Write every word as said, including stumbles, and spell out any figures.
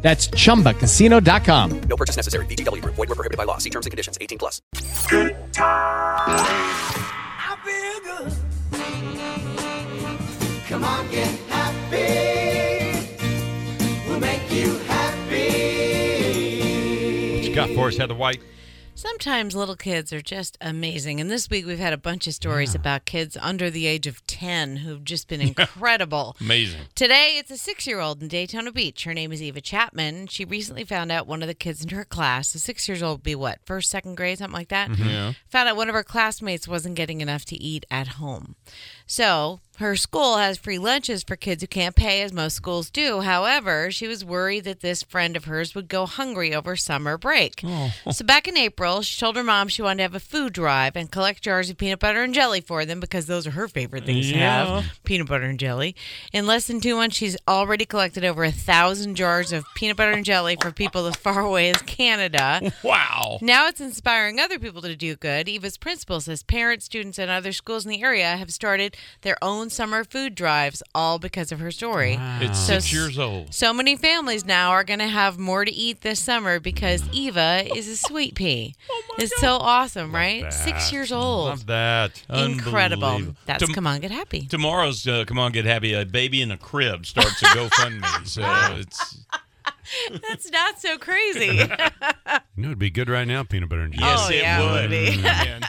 That's chumba casino dot com. No purchase necessary. V G W Group. Void where prohibited by law. See terms and conditions. eighteen plus. Good times. I feel good. Come on, get happy. We'll make you happy. What you got for us, Heather White? Sometimes little kids are just amazing. And this week we've had a bunch of stories yeah. about kids under the age of ten who've just been incredible. Amazing. Today it's a six-year-old in Daytona Beach. Her name is Eva Chapman. She recently found out one of the kids in her class, a six-year-old would be what, first, second grade, something like that? Mm-hmm. Yeah. Found out one of her classmates wasn't getting enough to eat at home. So her school has free lunches for kids who can't pay, as most schools do. However, she was worried that this friend of hers would go hungry over summer break. Oh. So back in April, she told her mom she wanted to have a food drive and collect jars of peanut butter and jelly for them because those are her favorite things yeah. to have, peanut butter and jelly. In less than two months, she's already collected over a thousand jars of peanut butter and jelly for people as far away as Canada. Wow. Now it's inspiring other people to do good. Eva's principal says parents, students, and other schools in the area have started their own summer food drives, all because of her story. Wow. It's so, six years old. So many families now are going to have more to eat this summer because Eva is a sweet pea. Oh my it's God. So awesome, Love right? That. Six years old. Love that. Incredible. That's Tom- Come On, Get Happy. Tomorrow's uh, Come On, Get Happy. A baby in a crib starts a GoFundMe. So it's... That's not so crazy. You know, it'd be good right now, peanut butter and jelly. Yes, oh, it yeah, would. It would be.